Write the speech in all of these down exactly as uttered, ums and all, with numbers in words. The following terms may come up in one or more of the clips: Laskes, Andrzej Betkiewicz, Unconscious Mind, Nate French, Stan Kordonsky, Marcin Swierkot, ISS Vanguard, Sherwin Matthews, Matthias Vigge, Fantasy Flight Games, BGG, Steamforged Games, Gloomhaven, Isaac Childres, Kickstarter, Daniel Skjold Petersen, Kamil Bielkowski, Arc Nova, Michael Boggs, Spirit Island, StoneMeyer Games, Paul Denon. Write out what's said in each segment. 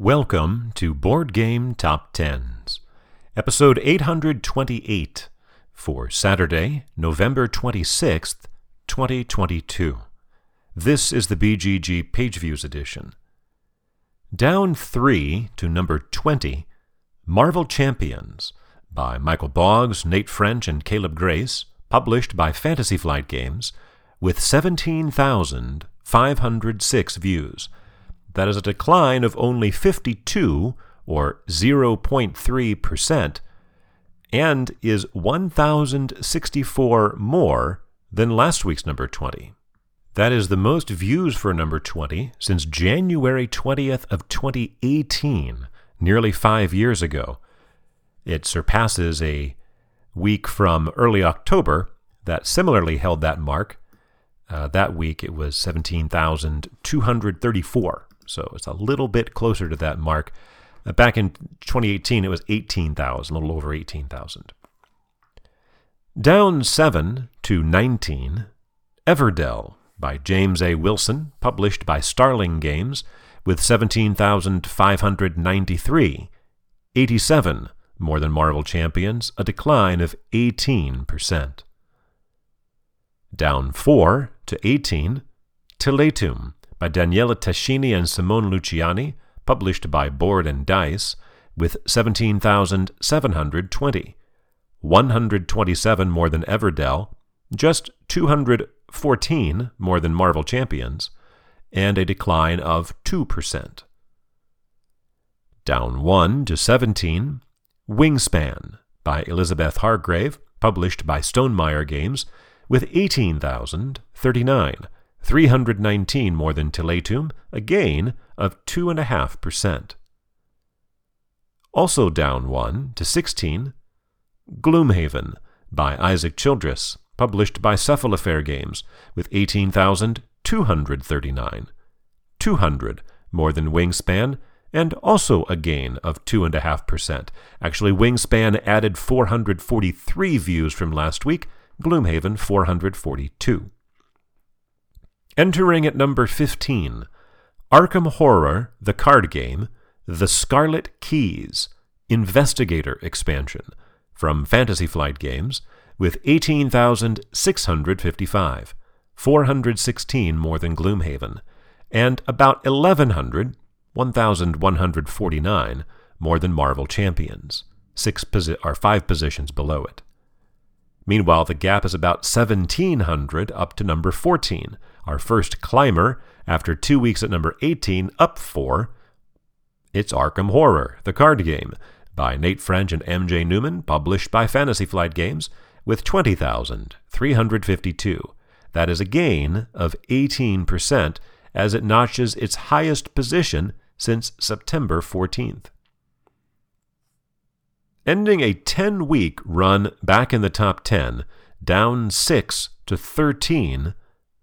Welcome to Board Game Top Tens, episode eight hundred twenty-eight for Saturday, November twenty-sixth, twenty twenty-two. This is the B G G Page Views edition. Down three to number twenty, Marvel Champions, by Michael Boggs, Nate French, and Caleb Grace, published by Fantasy Flight Games, with seventeen thousand five hundred six views. That is a decline of only fifty-two, or zero point three percent, and is one thousand sixty-four more than last week's number twenty. That is the most views for number twenty since January twentieth of twenty eighteen, nearly five years ago. It surpasses a week from early October that similarly held that mark. Uh, that week it was seventeen thousand two hundred thirty-four, so it's a little bit closer to that mark. Uh, back in twenty eighteen it was eighteen thousand, a little over eighteen thousand. Down seven to nineteen, Everdell by James A. Wilson, published by Starling Games, with seventeen thousand five hundred ninety-three, eighty-seven more than Marvel Champions, a decline of eighteen percent. Down four to eighteen, Teletum by Daniela Tascini and Simone Luciani, published by Board and Dice, with seventeen thousand seven hundred twenty, one hundred twenty-seven more than Everdell, just two hundred fourteen more than Marvel Champions, and a decline of two percent. Down one to seventeen, Wingspan by Elizabeth Hargrave, published by StoneMeyer Games, with eighteen thousand thirty-nine, three hundred nineteen more than Teletum, a gain of two point five percent. Also down one to sixteen, Gloomhaven by Isaac Childres, published by Cephalofair Games, with eighteen thousand two hundred thirty-nine, two hundred more than Wingspan, and also a gain of two point five percent. Actually, Wingspan added four hundred forty-three views from last week, Gloomhaven four hundred forty-two. Entering at number fifteen, Arkham Horror, the card game, The Scarlet Keys, Investigator Expansion, from Fantasy Flight Games, with eighteen thousand six hundred fifty-five, four hundred sixteen more than Gloomhaven, and about eleven hundred, one thousand one hundred forty-nine more than Marvel Champions, six posi- or five positions below it. Meanwhile, the gap is about seventeen hundred up to number fourteen, our first climber after two weeks at number eighteen, up for It's Arkham Horror, the card game, by Nate French and M J Newman, published by Fantasy Flight Games, with twenty thousand three hundred fifty-two. That is a gain of eighteen percent as it notches its highest position since September fourteenth. Ending a ten-week run back in the top ten, down six to thirteen,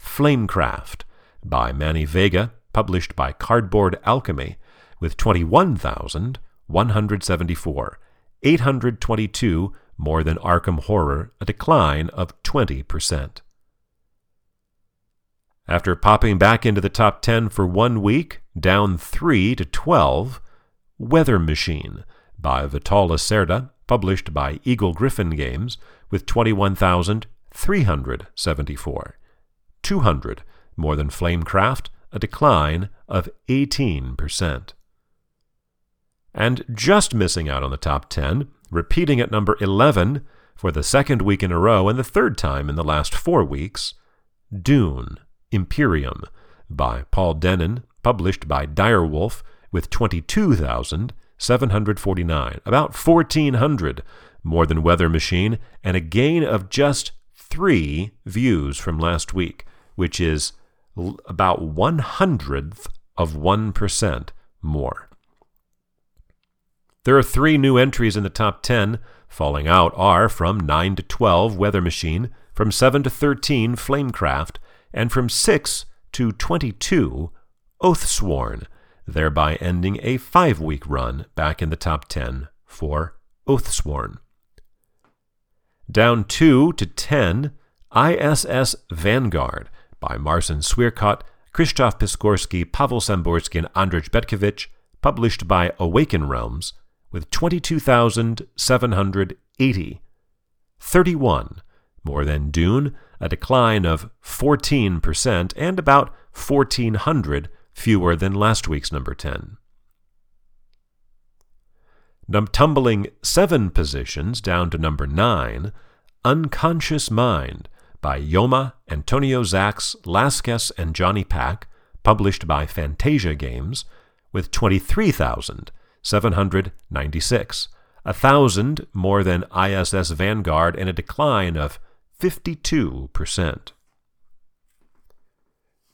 Flamecraft by Manny Vega, published by Cardboard Alchemy, with twenty-one thousand one hundred seventy-four, eight hundred twenty-two more than Arkham Horror, a decline of twenty percent. After popping back into the top ten for one week, down three to twelve, Weather Machine by Vital Lacerda, published by Eagle Griffin Games, with twenty-one thousand three hundred seventy-four, two hundred more than Flamecraft, a decline of eighteen percent. And just missing out on the top ten, repeating at number eleven for the second week in a row and the third time in the last four weeks, Dune, Imperium by Paul Denon, published by Direwolf, with twenty-two thousand seven hundred forty-nine, about fourteen hundred more than Weather Machine, and a gain of just three views from last week, which is l- about one-hundredth of one percent more. There are three new entries in the top ten. Falling out are from nine to twelve, Weather Machine, from seven to thirteen, Flamecraft, and from six to twenty-two, Oathsworn, thereby ending a five-week run back in the top ten for Oathsworn. Down two to ten, I S S Vanguard by Marcin Swierkot, Krzysztof Piskorski, Pavel Samborski, and Andrzej Betkiewicz, published by Awaken Realms, with twenty-two thousand seven hundred eighty. thirty-one, more than Dune, a decline of fourteen percent, and about fourteen hundred fewer than last week's number ten. Num- tumbling seven positions down to number nine, Unconscious Mind by Yoma, Antonio Zaks, Laskes, and Johnny Pack, published by Fantasia Games, with twenty-three thousand seven hundred ninety-six, a thousand more than I S S Vanguard, and a decline of fifty-two percent.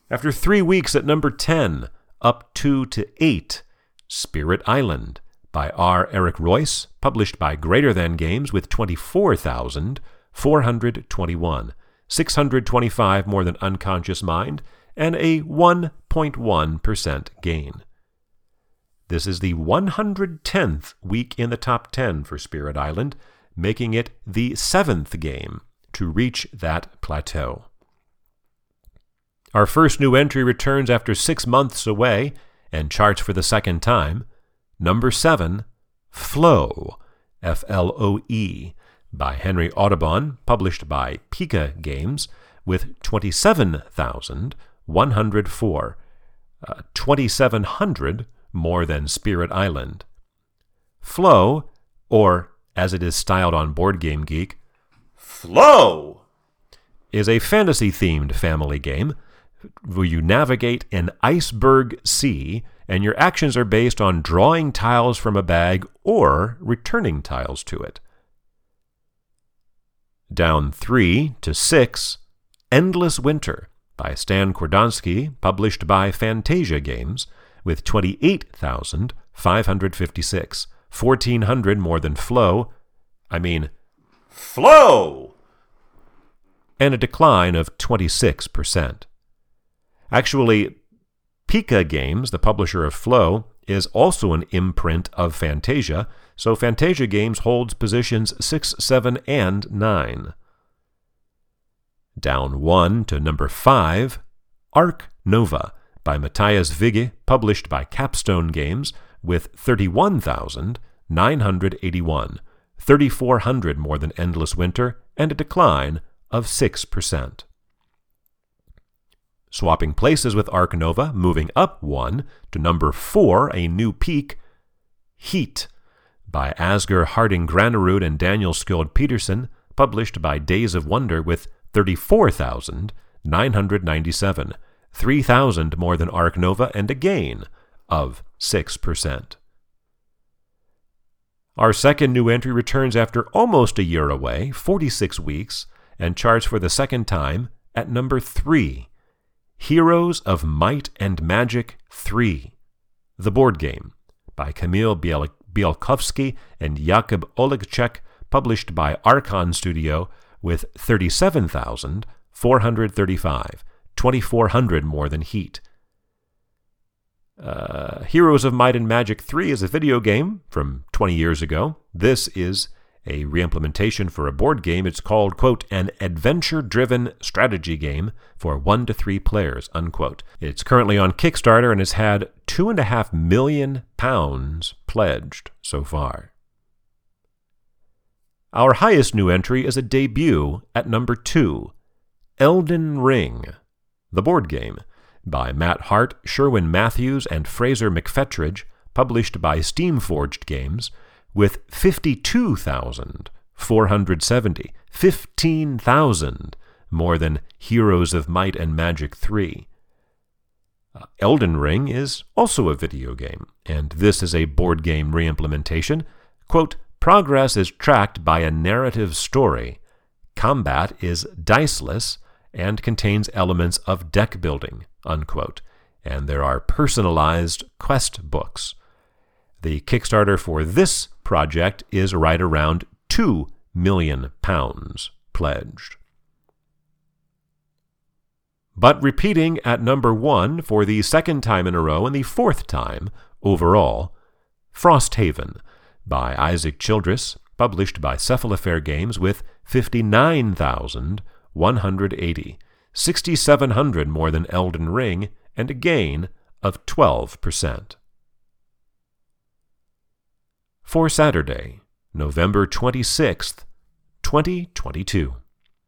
After three weeks at number ten, up two to eight, Spirit Island by R. Eric Royce, published by Greater Than Games, with twenty-four thousand four hundred twenty-one, six hundred twenty-five more than Unconscious Mind, and a one point one percent gain. This is the one hundred tenth week in the top ten for Spirit Island, making it the seventh game to reach that plateau. Our first new entry returns after six months away and charts for the second time. Number seven, Floe, F L O E, by Henry Audubon, published by Pika Games, with twenty-seven thousand one hundred four, uh, twenty-seven hundred more than Spirit Island. Floe, or as it is styled on Board Game Geek, Floe, is a fantasy-themed family game where you navigate an iceberg sea, and your actions are based on drawing tiles from a bag or returning tiles to it. Down three to six, Endless Winter by Stan Kordonsky, published by Fantasia Games, with twenty-eight thousand five hundred fifty-six, fourteen hundred more than Floe, I mean, Floe, and a decline of twenty-six percent. Actually, Pika Games, the publisher of Floe, is also an imprint of Fantasia, so Fantasia Games holds positions six, seven, and nine. Down one to number five, Arc Nova by Matthias Vigge, published by Capstone Games, with thirty-one thousand nine hundred eighty-one, thirty-four hundred more than Endless Winter, and a decline of six percent. Swapping places with Arc Nova, moving up one to number four, a new peak, Heat, by Asger Harding Granerud and Daniel Skjold Petersen, published by Days of Wonder, with thirty-four thousand nine hundred ninety-seven, three thousand more than Arc Nova, and a gain of six percent. Our second new entry returns after almost a year away, forty-six weeks, and charts for the second time at number three, Heroes of Might and Magic three, the board game, by Kamil Biel- Bielkowski and Jakub Olegczek, published by Archon Studio, with thirty-seven thousand four hundred thirty-five, twenty-four hundred more than Heat. Uh, Heroes of Might and Magic three is a video game from twenty years ago. This is a reimplementation for a board game. It's called, quote, an adventure-driven strategy game for one to three players, unquote. It's currently on Kickstarter and has had two and a half million pounds pledged so far. Our highest new entry is a debut at number two, Elden Ring, the board game, by Matt Hart, Sherwin Matthews, and Fraser McFetridge, published by Steamforged Games, with fifty-two thousand four hundred seventy, fifteen thousand more than Heroes of Might and Magic three. Uh, Elden Ring is also a video game, and this is a board game reimplementation. Quote, progress is tracked by a narrative story. Combat is diceless and contains elements of deck building, unquote. And there are personalized quest books. The Kickstarter for this project is right around two million pounds pledged. But repeating at number one for the second time in a row and the fourth time overall, Frosthaven by Isaac Childres, published by Cephalofair Games, with fifty-nine thousand one hundred eighty, sixty-seven hundred more than Elden Ring, and a gain of twelve percent. for Saturday, November twenty-sixth, twenty twenty-two.